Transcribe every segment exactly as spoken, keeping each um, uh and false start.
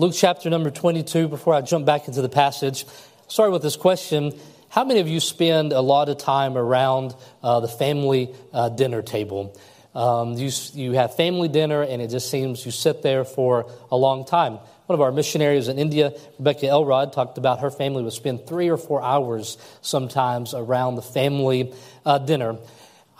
Luke chapter number twenty-two, before I jump back into the passage, I'll start with this question. How many of you spend a lot of time around uh, the family uh, dinner table? Um, you you have family dinner, and it just seems you sit there for a long time. One of our missionaries in India, Rebecca Elrod, talked about her family would spend three or four hours sometimes around the family uh, dinner.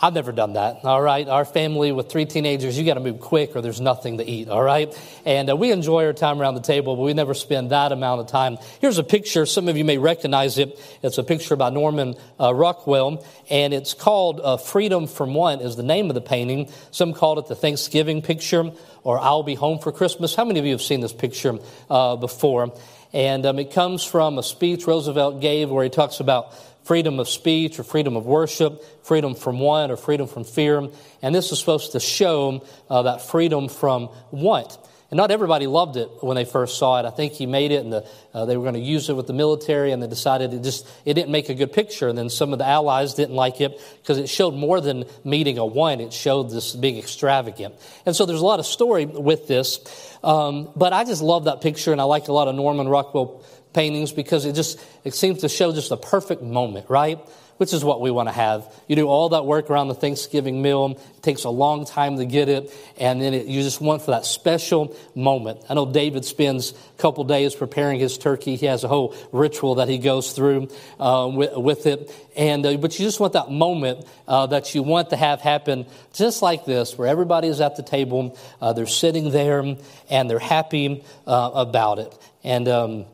I've never done that, all right? Our family with three teenagers, you got to move quick or there's nothing to eat, all right? And uh, we enjoy our time around the table, but we never spend that amount of time. Here's a picture. Some of you may recognize it. It's a picture by Norman uh, Rockwell, and it's called uh, Freedom from Want is the name of the painting. Some called it the Thanksgiving picture or I'll Be Home for Christmas. How many of you have seen this picture uh, before? And um, it comes from a speech Roosevelt gave where he talks about freedom of speech or freedom of worship, freedom from want or freedom from fear. And this is supposed to show uh, that freedom from want. And not everybody loved it when they first saw it. I think he made it, and the, uh, they were going to use it with the military, and they decided it just it didn't make a good picture. And then some of the allies didn't like it because it showed more than meeting a want. It showed this being extravagant. And so there's a lot of story with this. Um, but I just love that picture, and I like a lot of Norman Rockwell paintings because it just it seems to show just the perfect moment, right? Which is what we want to have. You do all that work around the Thanksgiving meal. It takes a long time to get it. And then it, you just want for that special moment. I know David spends a couple days preparing his turkey. He has a whole ritual that he goes through uh, with, with it. And uh, but you just want that moment uh, that you want to have happen just like this, where everybody is at the table. Uh, they're sitting there and they're happy uh, about it. And um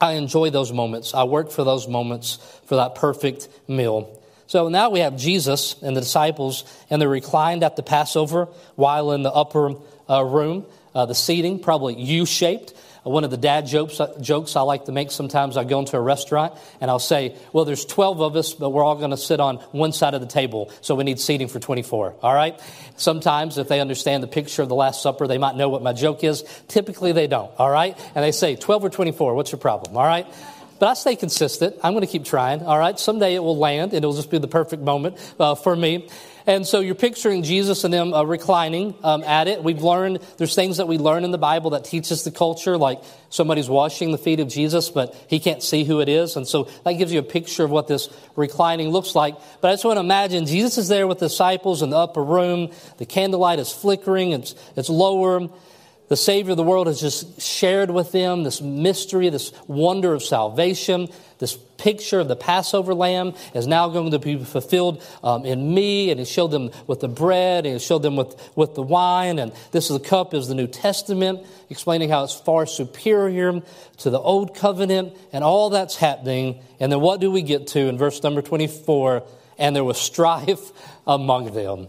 I enjoy those moments. I work for those moments, for that perfect meal. So now we have Jesus and the disciples, and they're reclined at the Passover while in the upper uh, room. Uh, the seating, probably U-shaped. Uh, one of the dad jokes, uh, jokes I like to make sometimes, I go into a restaurant, and I'll say, well, there's twelve of us, but we're all going to sit on one side of the table, so we need seating for twenty-four, all right? Sometimes, if they understand the picture of the Last Supper, they might know what my joke is. Typically, they don't, all right? And they say, twelve or twenty-four, what's your problem, all right? But I stay consistent. I'm going to keep trying, all right? Someday it will land, and it'll just be the perfect moment uh, for me. And so you're picturing Jesus and them uh, reclining um, at it. We've learned, there's things that we learn in the Bible that teaches the culture, like somebody's washing the feet of Jesus, but he can't see who it is. And so that gives you a picture of what this reclining looks like. But I just want to imagine Jesus is there with the disciples in the upper room. The candlelight is flickering. It's, it's lower. The Savior of the world has just shared with them this mystery, this wonder of salvation. This picture of the Passover lamb is now going to be fulfilled um, in me. And he showed them with the bread, and he showed them with, with the wine. And this is the cup is the New Testament, explaining how it's far superior to the Old Covenant. And all that's happening. And then what do we get to in verse number twenty-four? And there was strife among them.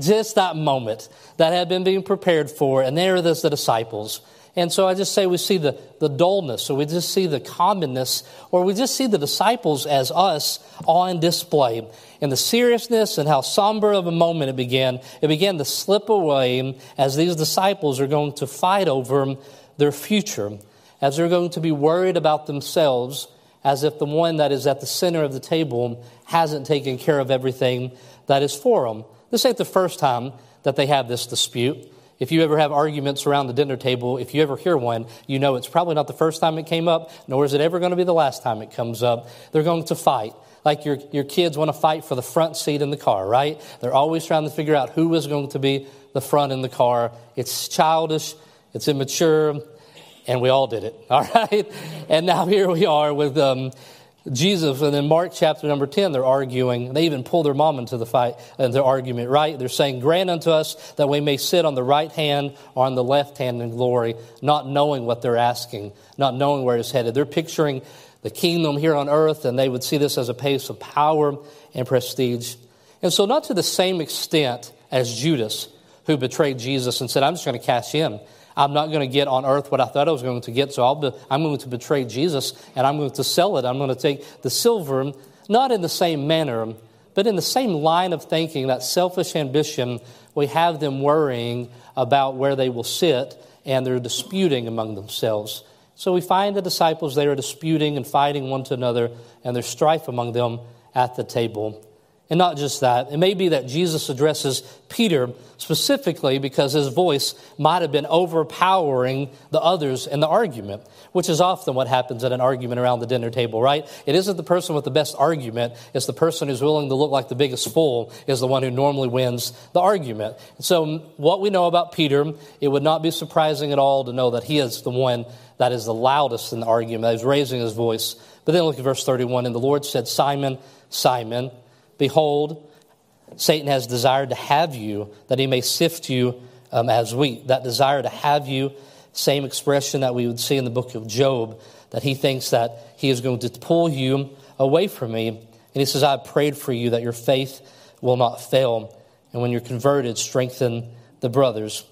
Just that moment that had been being prepared for, and there is the disciples. And so I just say we see the, the dullness, so we just see the commonness, or we just see the disciples as us on display. And the seriousness and how somber of a moment it began, it began to slip away as these disciples are going to fight over their future, as they're going to be worried about themselves, as if the one that is at the center of the table hasn't taken care of everything that is for them. This ain't the first time that they have this dispute. If you ever have arguments around the dinner table, if you ever hear one, you know it's probably not the first time it came up, nor is it ever going to be the last time it comes up. They're going to fight. Like your, your kids want to fight for the front seat in the car, right? They're always trying to figure out who is going to be the front in the car. It's childish. It's immature. And we all did it, all right? And now here we are with um Jesus, and in Mark chapter number ten, they're arguing. They even pull their mom into the fight and their argument, right? They're saying, grant unto us that we may sit on the right hand or on the left hand in glory, not knowing what they're asking, not knowing where it's headed. They're picturing the kingdom here on earth, and they would see this as a place of power and prestige. And so not to the same extent as Judas, who betrayed Jesus and said, I'm just going to cash in. I'm not going to get on earth what I thought I was going to get, so I'll be, I'm going to betray Jesus, and I'm going to sell it. I'm going to take the silver, not in the same manner, but in the same line of thinking, that selfish ambition. We have them worrying about where they will sit, and they're disputing among themselves. So we find the disciples, they are disputing and fighting one to another, and there's strife among them at the table. And not just that, it may be that Jesus addresses Peter specifically because his voice might have been overpowering the others in the argument, which is often what happens in an argument around the dinner table, right? It isn't the person with the best argument, it's the person who's willing to look like the biggest fool is the one who normally wins the argument. So what we know about Peter, it would not be surprising at all to know that he is the one that is the loudest in the argument, that is raising his voice. But then look at verse thirty-one, and the Lord said, Simon, Simon, behold, Satan has desired to have you, that he may sift you um, as wheat. That desire to have you, same expression that we would see in the book of Job, that he thinks that he is going to pull you away from me. And he says, I prayed for you that your faith will not fail. And when you're converted, strengthen the brothers.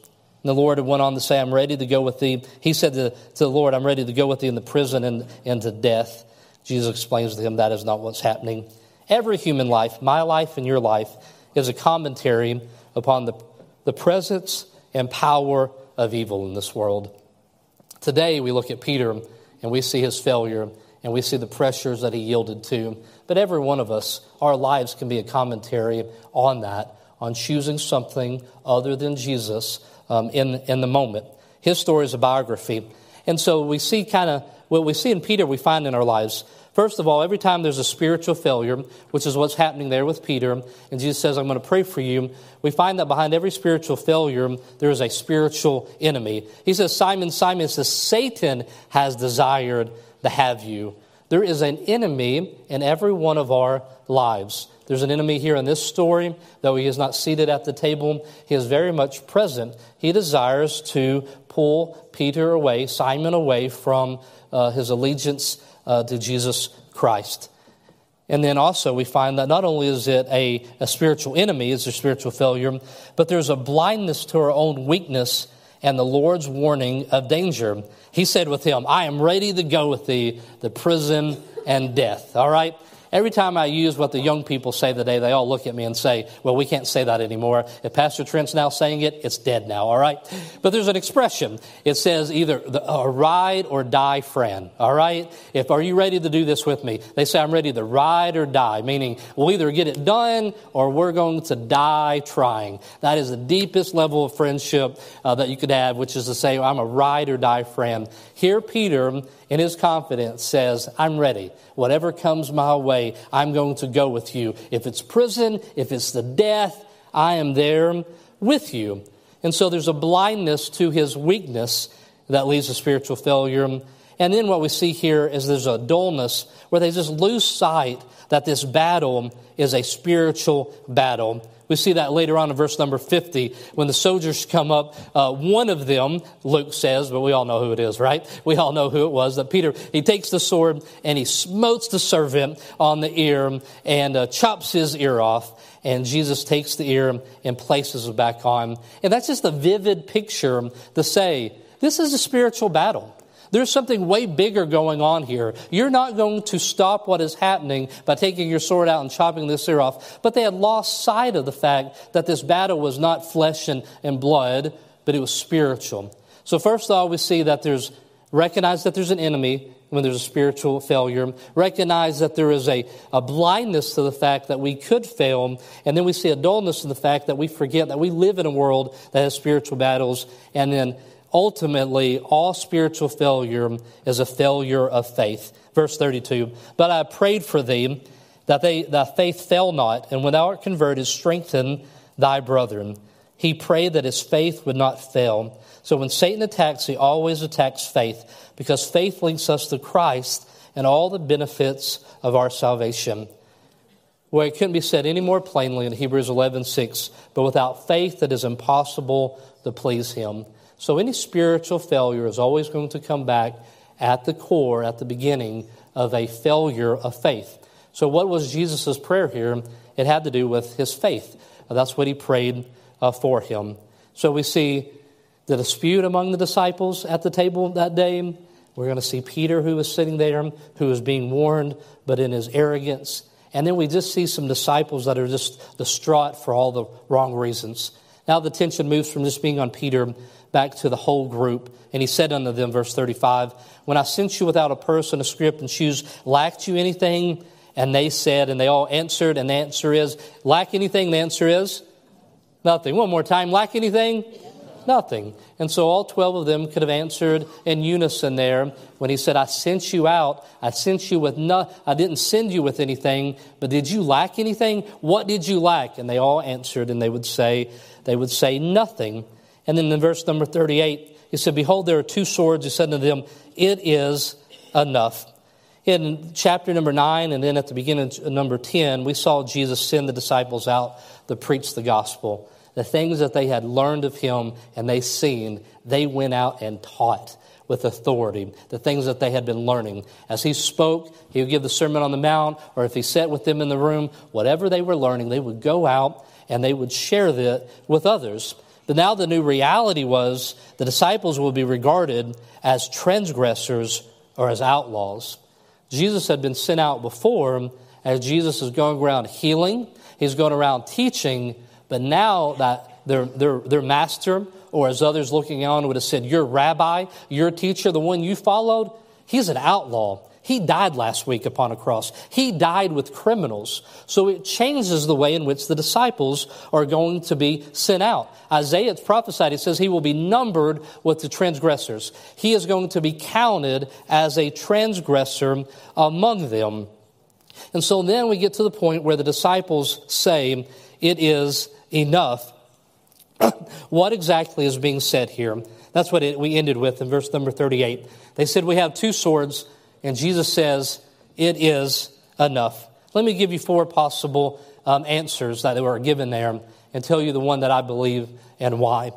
And the Lord went on to say, I'm ready to go with thee. He said to, to the Lord, I'm ready to go with thee in the prison and, and to death. Jesus explains to him, that is not what's happening. Every human life, my life and your life, is a commentary upon the, the presence and power of evil in this world. Today we look at Peter and we see his failure and we see the pressures that he yielded to. But every one of us, our lives can be a commentary on that, on choosing something other than Jesus um, in, in the moment. His story is a biography. And so we see kind of, what we see in Peter we find in our lives. First of all, every time there's a spiritual failure, which is what's happening there with Peter, and Jesus says, I'm going to pray for you, we find that behind every spiritual failure, there is a spiritual enemy. He says, Simon, Simon, says, Satan has desired to have you. There is an enemy in every one of our lives. There's an enemy here in this story, though he is not seated at the table. He is very much present. He desires to pull Peter away, Simon away from uh, his allegiance Uh, to Jesus Christ. And then also we find that not only is it a, a spiritual enemy, it's a spiritual failure, but there's a blindness to our own weakness and the Lord's warning of danger. He said with him, I am ready to go with thee, the prison and death. All right? Every time I use what the young people say today, they all look at me and say, well, we can't say that anymore. If Pastor Trent's now saying it, it's dead now, all right? But there's an expression. It says either a ride or die, friend, all right? If are you ready to do this with me? They say, I'm ready to ride or die, meaning we'll either get it done or we're going to die trying. That is the deepest level of friendship uh, that you could have, which is to say, I'm a ride or die friend. Here, Peter, in his confidence, says, I'm ready. Whatever comes my way, I'm going to go with you. If it's prison, if it's the death, I am there with you. And so there's a blindness to his weakness that leads to spiritual failure. And then what we see here is there's a dullness where they just lose sight that this battle is a spiritual battle. We see that later on in verse number fifty, when the soldiers come up, uh, one of them, Luke says, but we all know who it is, right? We all know who it was, that Peter, he takes the sword and he smotes the servant on the ear and uh, chops his ear off. And Jesus takes the ear and places it back on. And that's just a vivid picture to say, this is a spiritual battle. There's something way bigger going on here. You're not going to stop what is happening by taking your sword out and chopping this ear off. But they had lost sight of the fact that this battle was not flesh and, and blood, but it was spiritual. So first of all, we see that there's, recognize that there's an enemy when there's a spiritual failure. Recognize that there is a, a blindness to the fact that we could fail. And then we see a dullness in the fact that we forget that we live in a world that has spiritual battles. And then ultimately, all spiritual failure is a failure of faith. Verse thirty-two, but I prayed for thee that they, thy faith fail not, and when thou art converted, strengthen thy brethren. He prayed that his faith would not fail. So when Satan attacks, he always attacks faith, because faith links us to Christ and all the benefits of our salvation. Where it couldn't be said any more plainly in Hebrews eleven six, but without faith it is impossible to please him. So any spiritual failure is always going to come back at the core, at the beginning of a failure of faith. So what was Jesus' prayer here? It had to do with his faith. That's what he prayed uh, for him. So we see the dispute among the disciples at the table that day. We're going to see Peter, who was sitting there, who was being warned, but in his arrogance. And then we just see some disciples that are just distraught for all the wrong reasons. Now the tension moves from just being on Peter back to the whole group. And he said unto them, verse thirty-five, when I sent you without a purse and a scrip and shoes, lacked you anything? And they said, and they all answered, and the answer is, lack anything, the answer is nothing. One more time, lack anything? Nothing. And so all twelve of them could have answered in unison there when he said, I sent you out. I sent you with no, I didn't send you with anything, but did you lack anything? What did you lack? And they all answered, and they would say, they would say nothing. And then in verse number thirty-eight, he said, behold, there are two swords. He said unto them, it is enough. In chapter number nine, and then at the beginning of number ten, we saw Jesus send the disciples out to preach the gospel. The things that they had learned of him and they seen, they went out and taught with authority, the things that they had been learning. As he spoke, he would give the Sermon on the Mount, or if he sat with them in the room, whatever they were learning, they would go out and they would share that with others. But now the new reality was the disciples would be regarded as transgressors or as outlaws. Jesus had been sent out before, as Jesus is going around healing, he's going around teaching, but now that their their their master, or as others looking on would have said, your rabbi, your teacher, the one you followed, he's an outlaw. He died last week upon a cross. He died with criminals. So it changes the way in which the disciples are going to be sent out. Isaiah prophesied, he says he will be numbered with the transgressors. He is going to be counted as a transgressor among them. And so then we get to the point where the disciples say, it is enough. What exactly is being said here? That's what it, we ended with in verse number thirty-eight. They said, we have two swords. And Jesus says, it is enough. Let me give you four possible um, answers that were given there and tell you the one that I believe and why.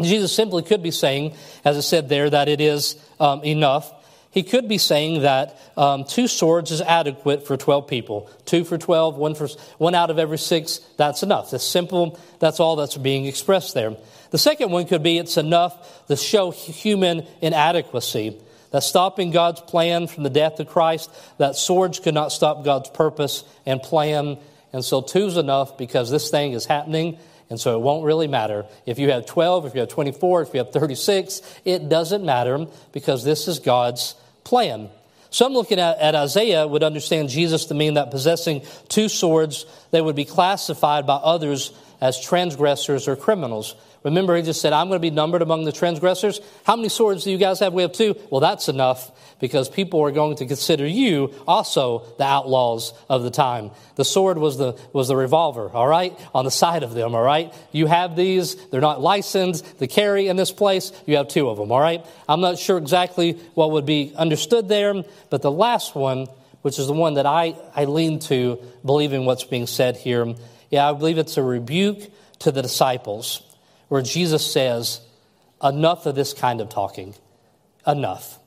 Jesus simply could be saying, as I said there, that it is um, enough. He could be saying that um, two swords is adequate for twelve people. Two for twelve, one for one out of every six, that's enough. That's simple. That's all that's being expressed there. The second one could be it's enough to show human inadequacy. That stopping God's plan from the death of Christ, that swords could not stop God's purpose and plan. And so two's enough because this thing is happening. And so it won't really matter. If you have twelve, if you have twenty-four, if you have thirty-six, it doesn't matter because this is God's plan. Some looking at, at Isaiah would understand Jesus to mean that possessing two swords, they would be classified by others as transgressors or criminals. Remember, he just said, I'm going to be numbered among the transgressors. How many swords do you guys have? We have two. Well, that's enough because people are going to consider you also the outlaws of the time. The sword was the was the revolver, all right, on the side of them, all right? You have these. They're not licensed to carry in this place. You have two of them, all right? I'm not sure exactly what would be understood there, but the last one, which is the one that I, I lean to, believing what's being said here, yeah, I believe it's a rebuke to the disciples, where Jesus says, enough of this kind of talking. Enough.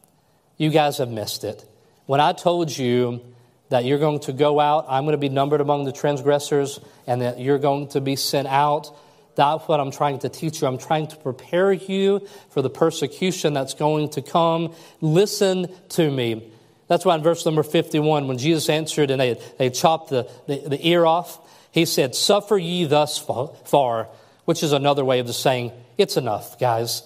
You guys have missed it. When I told you that you're going to go out, I'm going to be numbered among the transgressors, and that you're going to be sent out, that's what I'm trying to teach you. I'm trying to prepare you for the persecution that's going to come. Listen to me. That's why in verse number fifty-one, when Jesus answered and they, they chopped the, the, the ear off, he said, suffer ye thus far, which is another way of just saying, it's enough, guys.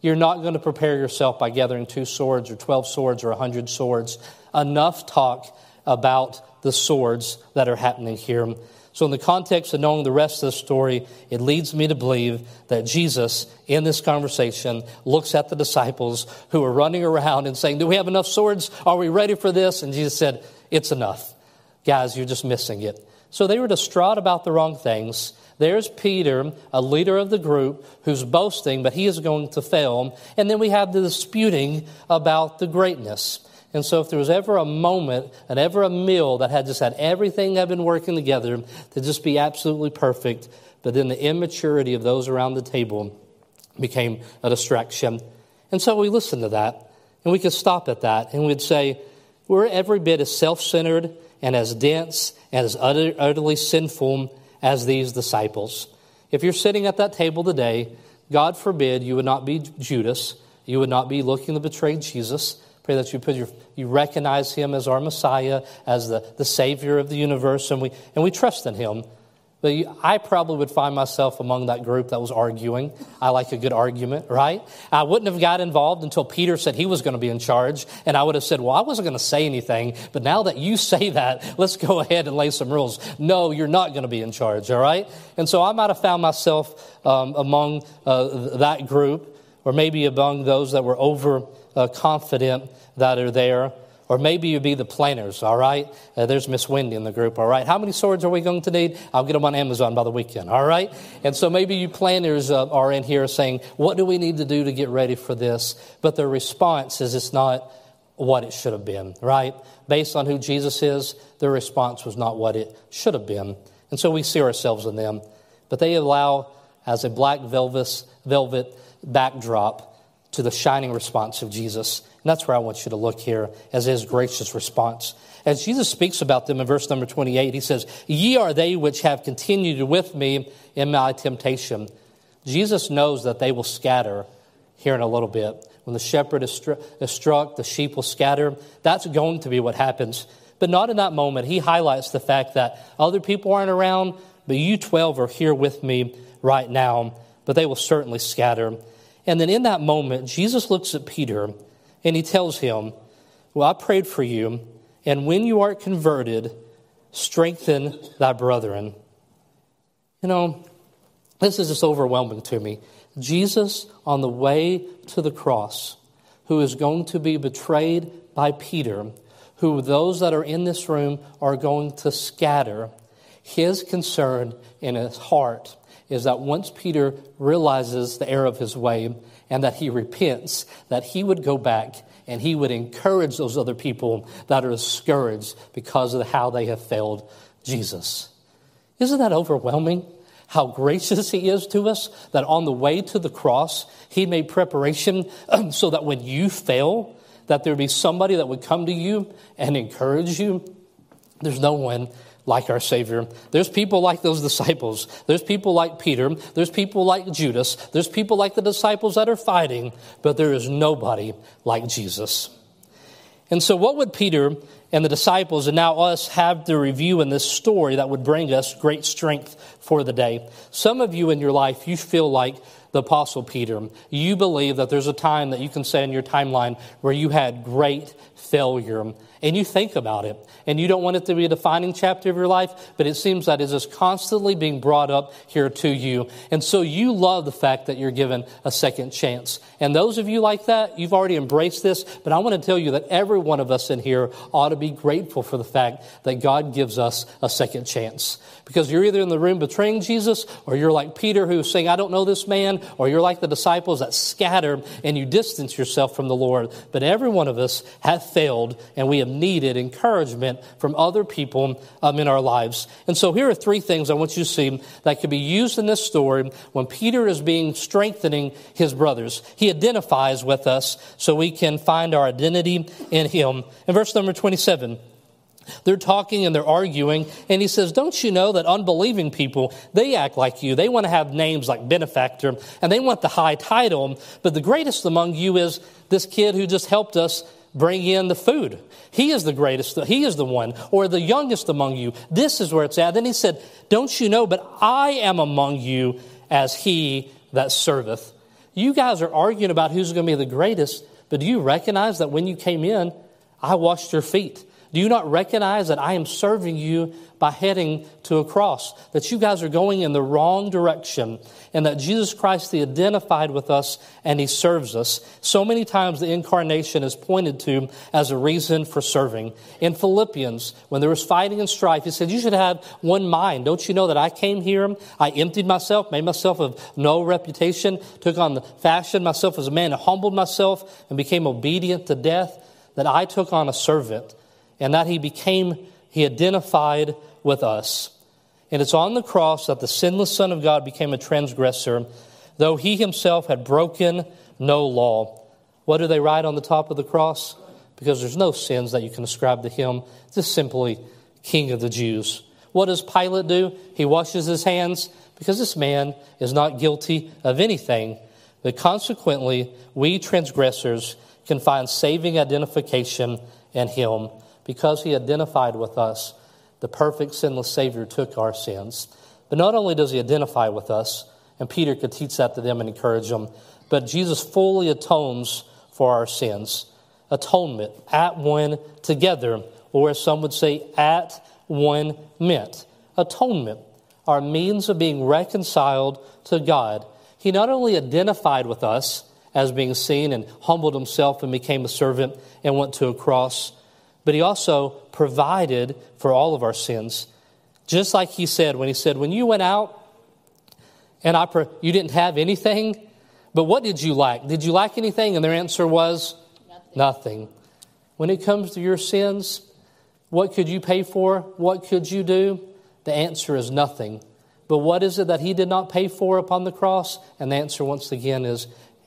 You're not going to prepare yourself by gathering two swords or twelve swords or one hundred swords. Enough talk about the swords that are happening here. So in the context of knowing the rest of the story, it leads me to believe that Jesus, in this conversation, looks at the disciples who are running around and saying, do we have enough swords? Are we ready for this? And Jesus said, it's enough. Guys, you're just missing it. So they were distraught about the wrong things. There's Peter, a leader of the group, who's boasting, but he is going to fail. And then we have the disputing about the greatness. And so if there was ever a moment and ever a meal that had just had everything that had been working together to just be absolutely perfect, but then the immaturity of those around the table became a distraction. And so we listened to that, and we could stop at that, and we'd say, we're every bit as self-centered and as dense and as utter, utterly sinful as these disciples. If you're sitting at that table today, God forbid you would not be Judas. You would not be looking to betray Jesus. Pray that you put your, you recognize him as our Messiah, as the, the Savior of the universe, and we and we trust in him. But I probably would find myself among that group that was arguing. I like a good argument, right? I wouldn't have got involved until Peter said he was going to be in charge, and I would have said, well, I wasn't going to say anything, but now that you say that, let's go ahead and lay some rules. No, you're not going to be in charge, all right? And so I might have found myself um, among uh, that group, or maybe among those that were overconfident uh, that are there. Or maybe you'd be the planners, all right? Uh, there's Miss Wendy in the group, all right? How many swords are we going to need? I'll get them on Amazon by the weekend, all right? And so maybe you planners uh, are in here saying, what do we need to do to get ready for this? But their response is it's not what it should have been, right? Based on who Jesus is, their response was not what it should have been. And so we see ourselves in them. But they allow as a black velvet, velvet backdrop to the shining response of Jesus. And that's where I want you to look here as his gracious response. As Jesus speaks about them in verse number twenty-eight, he says, "Ye are they which have continued with me in my temptation." Jesus knows that they will scatter here in a little bit. When the shepherd is, stru- is struck, the sheep will scatter. That's going to be what happens. But not in that moment. He highlights the fact that other people aren't around, but you twelve are here with me right now. But they will certainly scatter. And then in that moment, Jesus looks at Peter and he tells him, well, I prayed for you, and when you are converted, strengthen thy brethren. You know, this is just overwhelming to me. Jesus, on the way to the cross, who is going to be betrayed by Peter, who those that are in this room are going to scatter, his concern in his heart is that once Peter realizes the error of his way and that he repents, that he would go back and he would encourage those other people that are discouraged because of how they have failed Jesus. Isn't that overwhelming? How gracious he is to us, that on the way to the cross, he made preparation so that when you fail, that there would be somebody that would come to you and encourage you. There's no one like our Savior. There's people like those disciples. There's people like Peter. There's people like Judas. There's people like the disciples that are fighting, but there is nobody like Jesus. And so what would Peter and the disciples and now us have to review in this story that would bring us great strength for the day? Some of you in your life, you feel like the Apostle Peter. You believe that there's a time that you can say in your timeline where you had great failure, and you think about it, and you don't want it to be a defining chapter of your life, but it seems that it is constantly being brought up here to you. And so you love the fact that you're given a second chance. And those of you like that, you've already embraced this, but I want to tell you that every one of us in here ought to be grateful for the fact that God gives us a second chance. Because you're either in the room betraying Jesus, or you're like Peter who's saying, I don't know this man, or you're like the disciples that scatter and you distance yourself from the Lord. But every one of us have failed, and we have needed encouragement from other people um, in our lives. And so here are three things I want you to see that could be used in this story when Peter is being strengthening his brothers. He identifies with us so we can find our identity in him. In verse number twenty-seven, they're talking and they're arguing, and he says, don't you know that unbelieving people, they act like you. They want to have names like benefactor, and they want the high title, but the greatest among you is this kid who just helped us bring in the food. He is the greatest. He is the one, or the youngest among you. This is where it's at. Then he said, don't you know, but I am among you as he that serveth. You guys are arguing about who's going to be the greatest, but do you recognize that when you came in, I washed your feet? Do you not recognize that I am serving you by heading to a cross? That you guys are going in the wrong direction, and that Jesus Christ, he identified with us and he serves us. So many times the incarnation is pointed to as a reason for serving. In Philippians, when there was fighting and strife, he said, you should have one mind. Don't you know that I came here, I emptied myself, made myself of no reputation, took on the fashion myself as a man, and humbled myself and became obedient to death, that I took on a servant. And that he became, he identified with us. And it's on the cross that the sinless Son of God became a transgressor, though he himself had broken no law. What do they write on the top of the cross? Because there's no sins that you can ascribe to him. Just simply King of the Jews. What does Pilate do? He washes his hands because this man is not guilty of anything. But consequently, we transgressors can find saving identification in him. Because he identified with us, the perfect sinless Savior took our sins. But not only does he identify with us, and Peter could teach that to them and encourage them, but Jesus fully atones for our sins. Atonement, at one together, or as some would say, at one meant. Atonement, our means of being reconciled to God. He not only identified with us as being seen and humbled himself and became a servant and went to a cross, but he also provided for all of our sins. Just like he said when he said, when you went out and I pro- you didn't have anything, but what did you lack? Did you lack anything? And their answer was nothing. nothing. When it comes to your sins, what could you pay for? What could you do? The answer is nothing. But what is it that he did not pay for upon the cross? And the answer once again is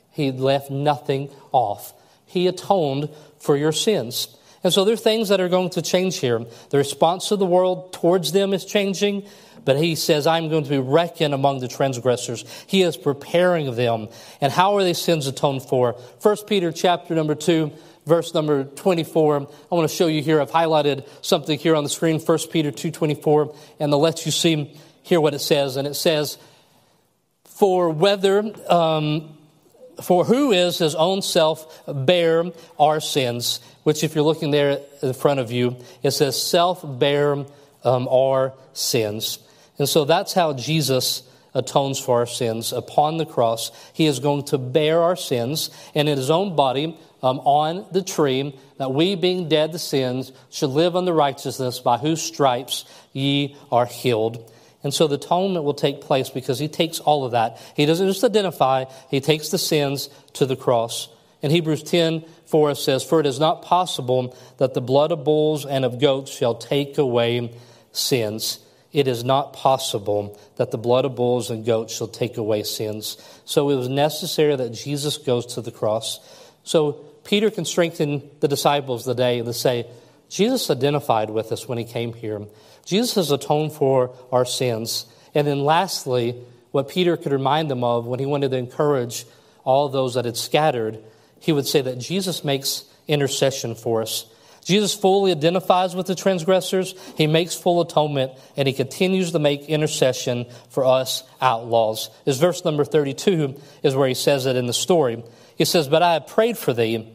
he left nothing off. He atoned for your sins. And so there are things that are going to change here. The response of the world towards them is changing, but he says, I'm going to be reckoned among the transgressors. He is preparing them. And how are their sins atoned for? First Peter chapter number two, verse number twenty-four. I want to show you here. I've highlighted something here on the screen, First Peter two twenty-four, and to let you see here what it says. And it says, for whether... Um, For who is his own self bear our sins, which if you're looking there in front of you, it says self bear um, our sins. And so that's how Jesus atones for our sins. Upon the cross, he is going to bear our sins, and in his own body um, on the tree, that we being dead to sins should live unto righteousness, by whose stripes ye are healed. And so the atonement will take place because he takes all of that. He doesn't just identify, he takes the sins to the cross. And Hebrews ten four says, for it is not possible that the blood of bulls and of goats shall take away sins. It is not possible that the blood of bulls and goats shall take away sins. So it was necessary that Jesus goes to the cross. So Peter can strengthen the disciples today and to say, Jesus identified with us when he came here. Jesus has atoned for our sins. And then lastly, what Peter could remind them of when he wanted to encourage all those that had scattered, he would say that Jesus makes intercession for us. Jesus fully identifies with the transgressors. He makes full atonement, and he continues to make intercession for us outlaws. His verse number thirty-two is where he says it in the story. He says, but I have prayed for thee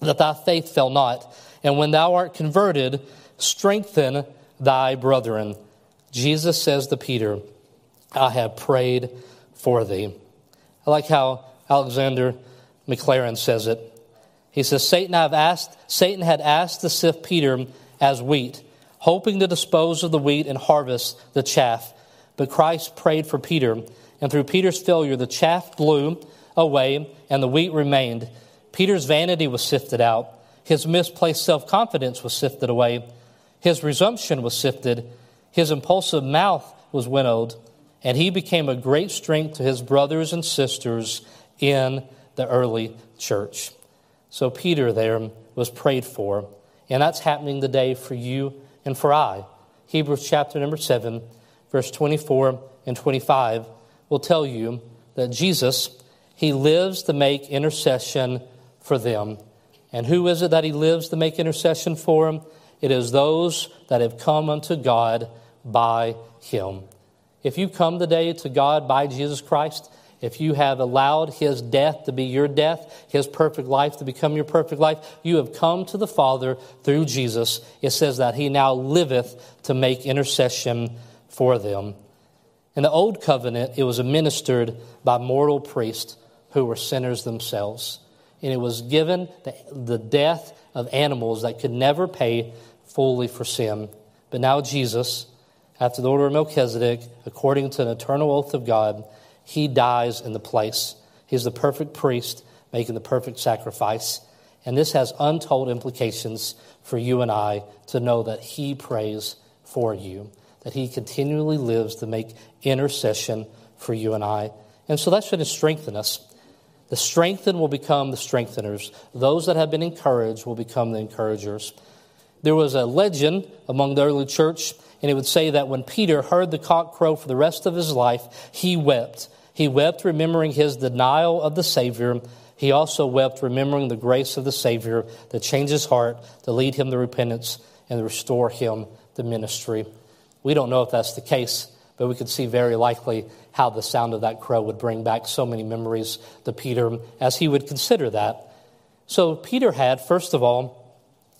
that thy faith fail not, and when thou art converted, strengthen thy brethren. Jesus says to Peter, I have prayed for thee. I like how Alexander McLaren says it. He says, Satan, I have asked, Satan had asked to sift Peter as wheat, hoping to dispose of the wheat and harvest the chaff. But Christ prayed for Peter, and through Peter's failure, the chaff blew away and the wheat remained. Peter's vanity was sifted out. His misplaced self-confidence was sifted away. His presumption was sifted, his impulsive mouth was winnowed, and he became a great strength to his brothers and sisters in the early church. So Peter there was prayed for, and that's happening today for you and for I. Hebrews chapter number seven, verse twenty-four and twenty-five will tell you that Jesus, he lives to make intercession for them. And who is it that he lives to make intercession for him? It is those that have come unto God by him. If you come today to God by Jesus Christ, if you have allowed his death to be your death, his perfect life to become your perfect life, you have come to the Father through Jesus. It says that he now liveth to make intercession for them. In the old covenant, it was administered by mortal priests who were sinners themselves. And it was given the, the death of animals that could never pay fully for sin. But now Jesus, after the order of Melchizedek, according to an eternal oath of God, he dies in the place. He's the perfect priest making the perfect sacrifice. And this has untold implications for you and I to know that he prays for you, that he continually lives to make intercession for you and I. And so that should strengthen us. The strengthened will become the strengtheners. Those that have been encouraged will become the encouragers. There was a legend among the early church, and it would say that when Peter heard the cock crow for the rest of his life, he wept. He wept remembering his denial of the Savior. He also wept remembering the grace of the Savior that changed his heart, to lead him to repentance, and to restore him to ministry. We don't know if that's the case, But we could see very likely how the sound of that crow would bring back so many memories to Peter as he would consider that. So Peter had, first of all,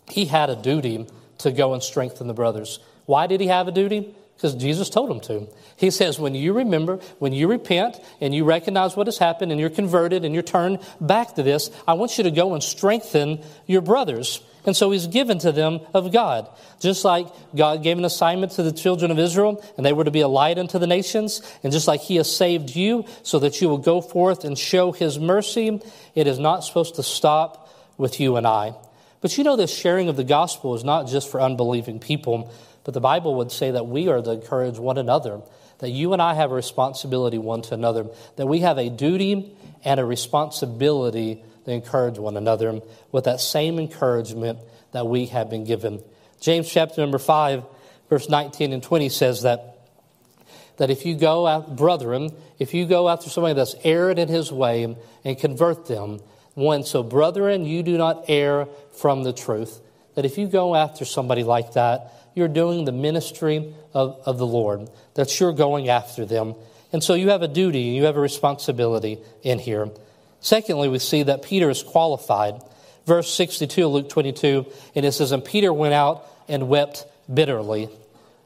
he had a duty to go and strengthen the brothers. Why did he have a duty? Because Jesus told him to. He says, when you remember, when you repent and you recognize what has happened and you're converted and you're turned back to this, I want you to go and strengthen your brothers. And so he's given to them of God. Just like God gave an assignment to the children of Israel, and they were to be a light unto the nations, and just like he has saved you so that you will go forth and show his mercy, it is not supposed to stop with you and I. But you know, this sharing of the gospel is not just for unbelieving people, but the Bible would say that we are to encourage one another, that you and I have a responsibility one to another, that we have a duty and a responsibility to encourage one another with that same encouragement that we have been given. James chapter number five, verse nineteen and twenty says that that if you go out, brethren, if you go after somebody that's erred in his way and convert them, one, so brethren, you do not err from the truth. That if you go after somebody like that, you're doing the ministry of, of the Lord, that you're going after them. And so you have a duty, you have a responsibility in here. Secondly, we see that Peter is qualified. Verse sixty-two, Luke twenty-two, and it says, and Peter went out and wept bitterly.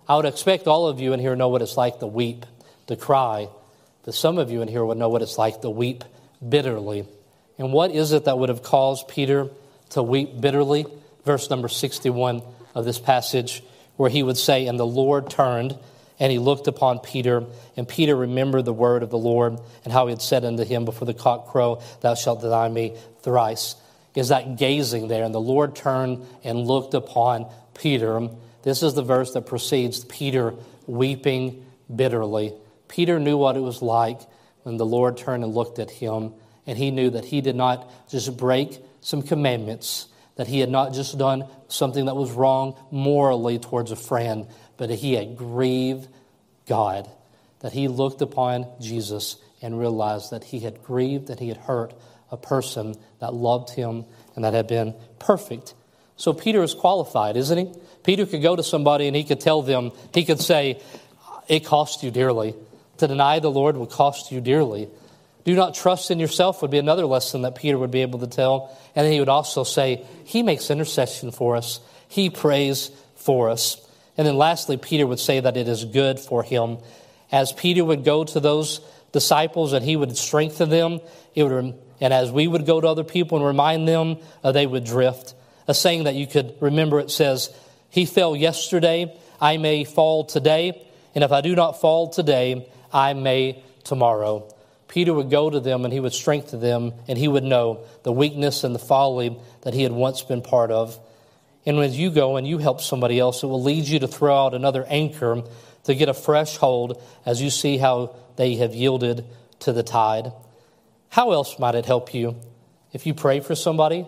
I would expect all of you in here know what it's like to weep, to cry. But some of you in here would know what it's like to weep bitterly. And what is it that would have caused Peter to weep bitterly? Verse number sixty-one of this passage, where he would say, and the Lord turned, and he looked upon Peter, and Peter remembered the word of the Lord, and how he had said unto him, before the cock crow, thou shalt deny me thrice. Is that gazing there? And the Lord turned and looked upon Peter. This is the verse that precedes Peter weeping bitterly. Peter knew what it was like when the Lord turned and looked at him, and he knew that he did not just break some commandments, that he had not just done something that was wrong morally towards a friend, but he had grieved God, that he looked upon Jesus and realized that he had grieved, that he had hurt a person that loved him and that had been perfect. So Peter is qualified, isn't he? Peter could go to somebody and he could tell them, he could say, it cost you dearly. To deny the Lord would cost you dearly. Do not trust in yourself would be another lesson that Peter would be able to tell. And then he would also say, he makes intercession for us. He prays for us. And then lastly, Peter would say that it is good for him. As Peter would go to those disciples and he would strengthen them, it would, and as we would go to other people and remind them, uh, they would drift. A saying that you could remember, it says, he fell yesterday, I may fall today, and if I do not fall today, I may tomorrow. Peter would go to them and he would strengthen them, and he would know the weakness and the folly that he had once been part of. And when you go and you help somebody else, it will lead you to throw out another anchor to get a fresh hold as you see how they have yielded to the tide. How else might it help you? If you pray for somebody,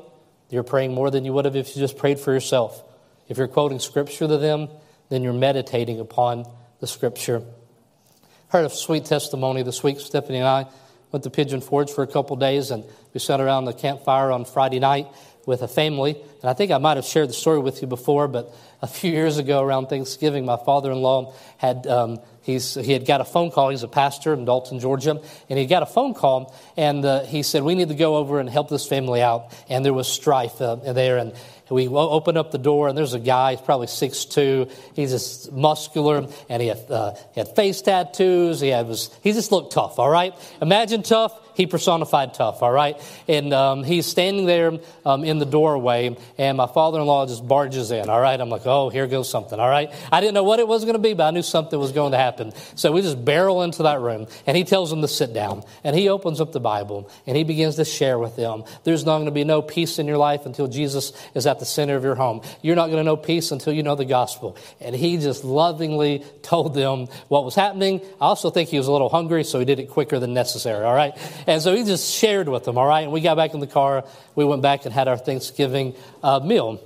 you're praying more than you would have if you just prayed for yourself. If you're quoting scripture to them, then you're meditating upon the scripture. Heard a sweet testimony this week. Stephanie and I went to Pigeon Forge for a couple days, and we sat around the campfire on Friday night with a family, and I think I might have shared the story with you before, but a few years ago around Thanksgiving, my father-in-law had um, he's he had got a phone call. He's a pastor in Dalton, Georgia, and he got a phone call, and uh, he said, we need to go over and help this family out, and there was strife uh, there, and we opened up the door, and there's a guy, he's probably six foot two, he's just muscular, and he had, uh, he had face tattoos, he, had, was, he just looked tough, all right? Imagine tough, he personified tough, all right? And um, he's standing there um, in the doorway, and my father-in-law just barges in, all right? I'm like, oh, here goes something, all right? I didn't know what it was going to be, but I knew something was going to happen. So we just barrel into that room, and he tells them to sit down, and he opens up the Bible, and he begins to share with them, there's not going to be no peace in your life until Jesus is at the center of your home. You're not going to know peace until you know the gospel. And he just lovingly told them what was happening. I also think he was a little hungry, so he did it quicker than necessary, all right? And so he just shared with them, all right? And we got back in the car. We went back and had our Thanksgiving uh, meal.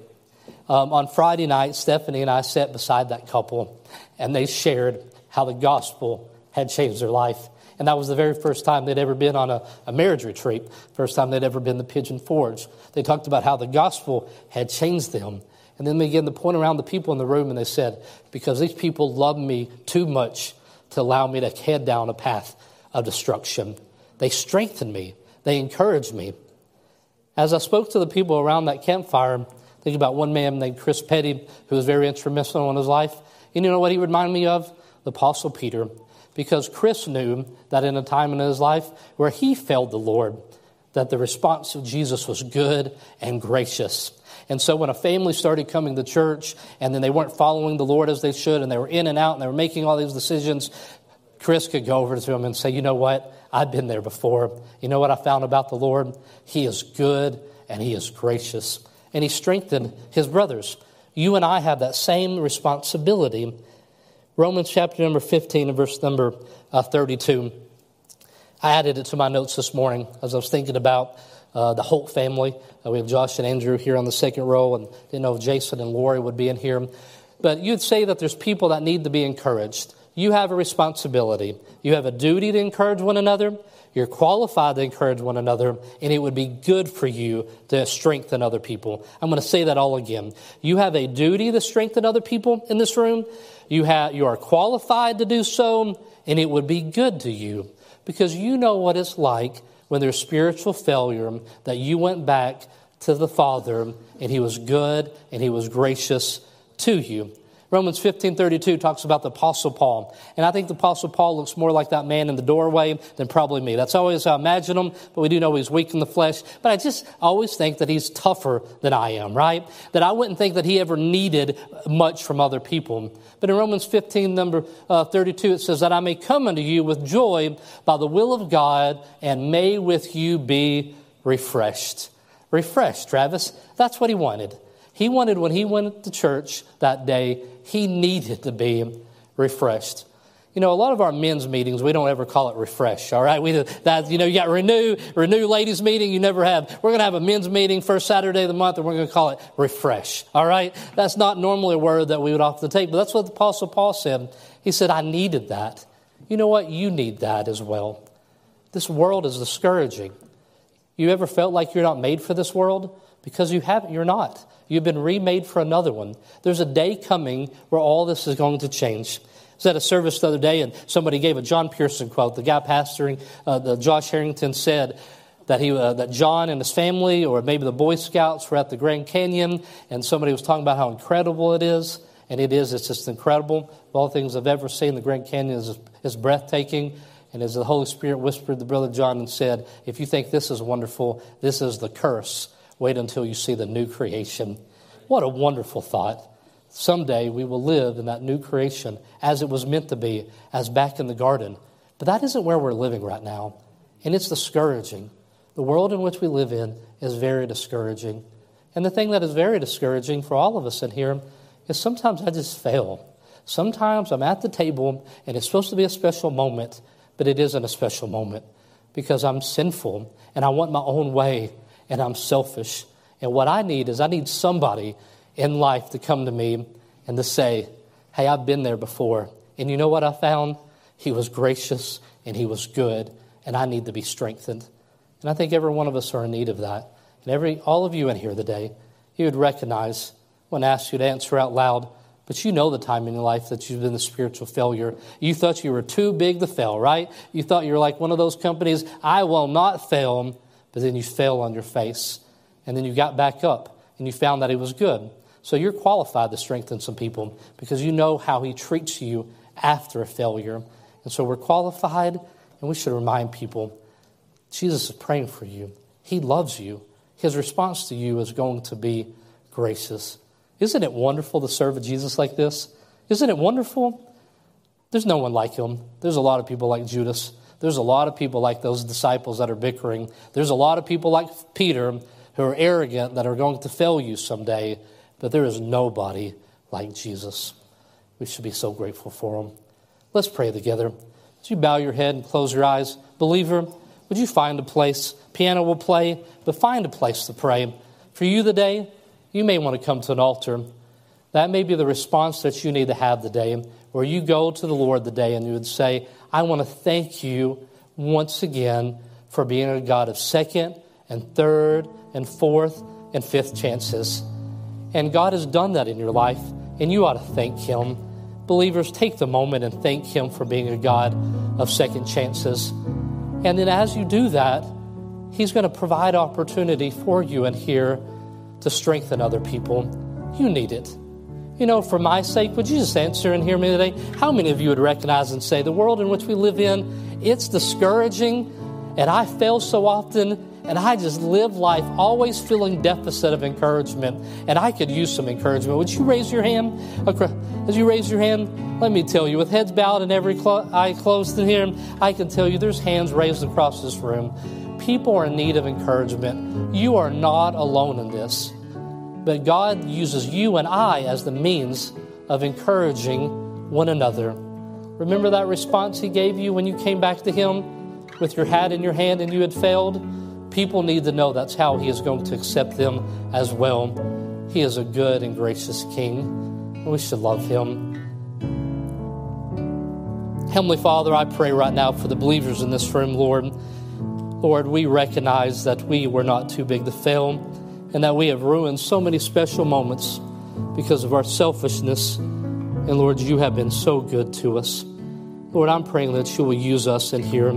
Um, on Friday night, Stephanie and I sat beside that couple, and they shared how the gospel had changed their life. And that was the very first time they'd ever been on a, a marriage retreat, first time they'd ever been to Pigeon Forge. They talked about how the gospel had changed them. And then they began to point around the people in the room, and they said, because these people love me too much to allow me to head down a path of destruction. They strengthened me. They encouraged me. As I spoke to the people around that campfire, think about one man named Chris Petty, who was very instrumental in his life. And you know what he reminded me of? The Apostle Peter. Because Chris knew that in a time in his life where he failed the Lord, that the response of Jesus was good and gracious. And so when a family started coming to church, and then they weren't following the Lord as they should, and they were in and out, and they were making all these decisions, Chris could go over to him and say, you know what? I've been there before. You know what I found about the Lord? He is good, and he is gracious. And he strengthened his brothers. You and I have that same responsibility. Romans chapter number fifteen and verse number uh, thirty-two. I added it to my notes this morning as I was thinking about uh, the Holt family. Uh, we have Josh and Andrew here on the second row, and didn't know if Jason and Lori would be in here. But you'd say that there's people that need to be encouraged. You have a responsibility. You have a duty to encourage one another. You're qualified to encourage one another, and it would be good for you to strengthen other people. I'm going to say that all again. You have a duty to strengthen other people in this room. You have, you are qualified to do so, and it would be good to you, because you know what it's like when there's spiritual failure, that you went back to the Father, and he was good, and he was gracious to you. Romans fifteen thirty-two talks about the Apostle Paul. And I think the Apostle Paul looks more like that man in the doorway than probably me. That's always how I imagine him, but we do know he's weak in the flesh. But I just always think that he's tougher than I am, right? That I wouldn't think that he ever needed much from other people. But in Romans fifteen, number uh, thirty-two, it says that I may come unto you with joy by the will of God, and may with you be refreshed. Refreshed, Travis. That's what he wanted. He wanted, when he went to church that day, he needed to be refreshed. You know, a lot of our men's meetings, we don't ever call it refresh, all right? We that You know, you got renew, renew ladies meeting, you never have. We're going to have a men's meeting first Saturday of the month, and we're going to call it refresh, all right? That's not normally a word that we would often take, but that's what the Apostle Paul said. He said, I needed that. You know what? You need that as well. This world is discouraging. You ever felt like you're not made for this world? Because you haven't, you're not. You've been remade for another one. There's a day coming where all this is going to change. I was at a service the other day, and somebody gave a John Pearson quote. The guy pastoring, uh, the Josh Harrington, said that he uh, that John and his family, or maybe the Boy Scouts, were at the Grand Canyon, and somebody was talking about how incredible it is, and it is. It's just incredible. Of all things I've ever seen, the Grand Canyon is, is breathtaking. And as the Holy Spirit whispered to Brother John and said, if you think this is wonderful, this is the curse. Wait until you see the new creation. What a wonderful thought. Someday we will live in that new creation as it was meant to be, as back in the garden. But that isn't where we're living right now. And it's discouraging. The world in which we live in is very discouraging. And the thing that is very discouraging for all of us in here is sometimes I just fail. Sometimes I'm at the table and it's supposed to be a special moment, but it isn't a special moment because I'm sinful and I want my own way. And I'm selfish. And what I need is I need somebody in life to come to me and to say, hey, I've been there before. And you know what I found? He was gracious and he was good. And I need to be strengthened. And I think every one of us are in need of that. And every all of you in here today, you would recognize, I wouldn't ask you to answer out loud, but you know the time in your life that you've been a spiritual failure. You thought you were too big to fail, right? You thought you were like one of those companies, I will not fail. But then you fell on your face, and then you got back up, and you found that he was good. So you're qualified to strengthen some people because you know how he treats you after a failure. And so we're qualified, and we should remind people, Jesus is praying for you. He loves you. His response to you is going to be gracious. Isn't it wonderful to serve a Jesus like this? Isn't it wonderful? There's no one like him. There's a lot of people like Judas. There's a lot of people like those disciples that are bickering. There's a lot of people like Peter who are arrogant that are going to fail you someday. But there is nobody like Jesus. We should be so grateful for him. Let's pray together. Would you bow your head and close your eyes? Believer, would you find a place? Piano will play, but find a place to pray. For you today, you may want to come to an altar. That may be the response that you need to have today, where you go to the Lord today and you would say, I want to thank you once again for being a God of second and third and fourth and fifth chances. And God has done that in your life, and you ought to thank him. believers, take the moment and thank him for being a God of second chances. And then as you do that, he's going to provide opportunity for you in here to strengthen other people. You need it. You know, for my sake, would you just answer and hear me today? How many of you would recognize and say, the world in which we live in, it's discouraging, and I fail so often, and I just live life always feeling deficit of encouragement, and I could use some encouragement. Would you raise your hand? As you raise your hand, let me tell you, with heads bowed and every clo- eye closed in here, I can tell you there's hands raised across this room. People are in need of encouragement. You are not alone in this. But God uses you and I as the means of encouraging one another. Remember that response he gave you when you came back to him with your hat in your hand and you had failed? People need to know that's how he is going to accept them as well. He is a good and gracious king, and we should love him. Heavenly Father, I pray right now for the believers in this room, Lord. Lord, we recognize that we were not too big to fail, and that we have ruined so many special moments because of our selfishness. And Lord, you have been so good to us. Lord, I'm praying that you will use us in here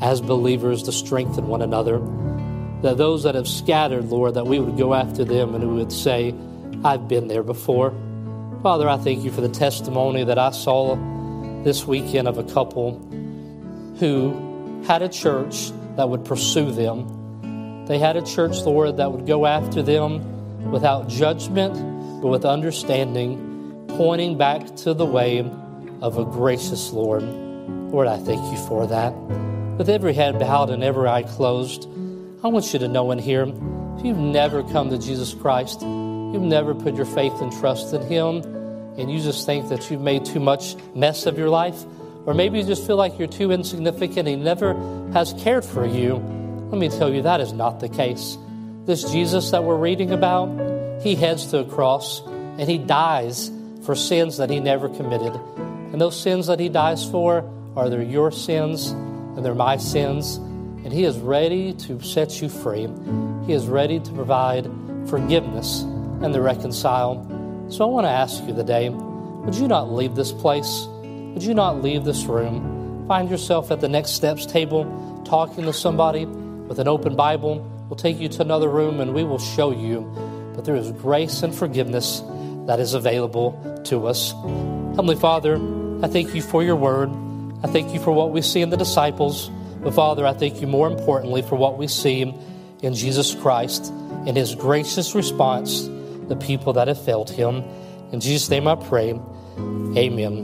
as believers to strengthen one another. That those that have scattered, Lord, that we would go after them and we would say, I've been there before. Father, I thank you for the testimony that I saw this weekend of a couple who had a church that would pursue them. They had a church, Lord, that would go after them without judgment, but with understanding, pointing back to the way of a gracious Lord. Lord, I thank you for that. With every head bowed and every eye closed, I want you to know in here, if you've never come to Jesus Christ, you've never put your faith and trust in him, and you just think that you've made too much mess of your life, or maybe you just feel like you're too insignificant and he never has cared for you, let me tell you, that is not the case. This Jesus that we're reading about, he heads to a cross and he dies for sins that he never committed. And those sins that he dies for are they're your sins and they're my sins. And he is ready to set you free. He is ready to provide forgiveness and to reconcile. So I want to ask you today, would you not leave this place? Would you not leave this room? Find yourself at the Next Steps table talking to somebody. With an open Bible, we'll take you to another room and we will show you that there is grace and forgiveness that is available to us. Heavenly Father, I thank you for your word. I thank you for what we see in the disciples. But Father, I thank you more importantly for what we see in Jesus Christ and his gracious response to the people that have failed him. In Jesus' name I pray, amen.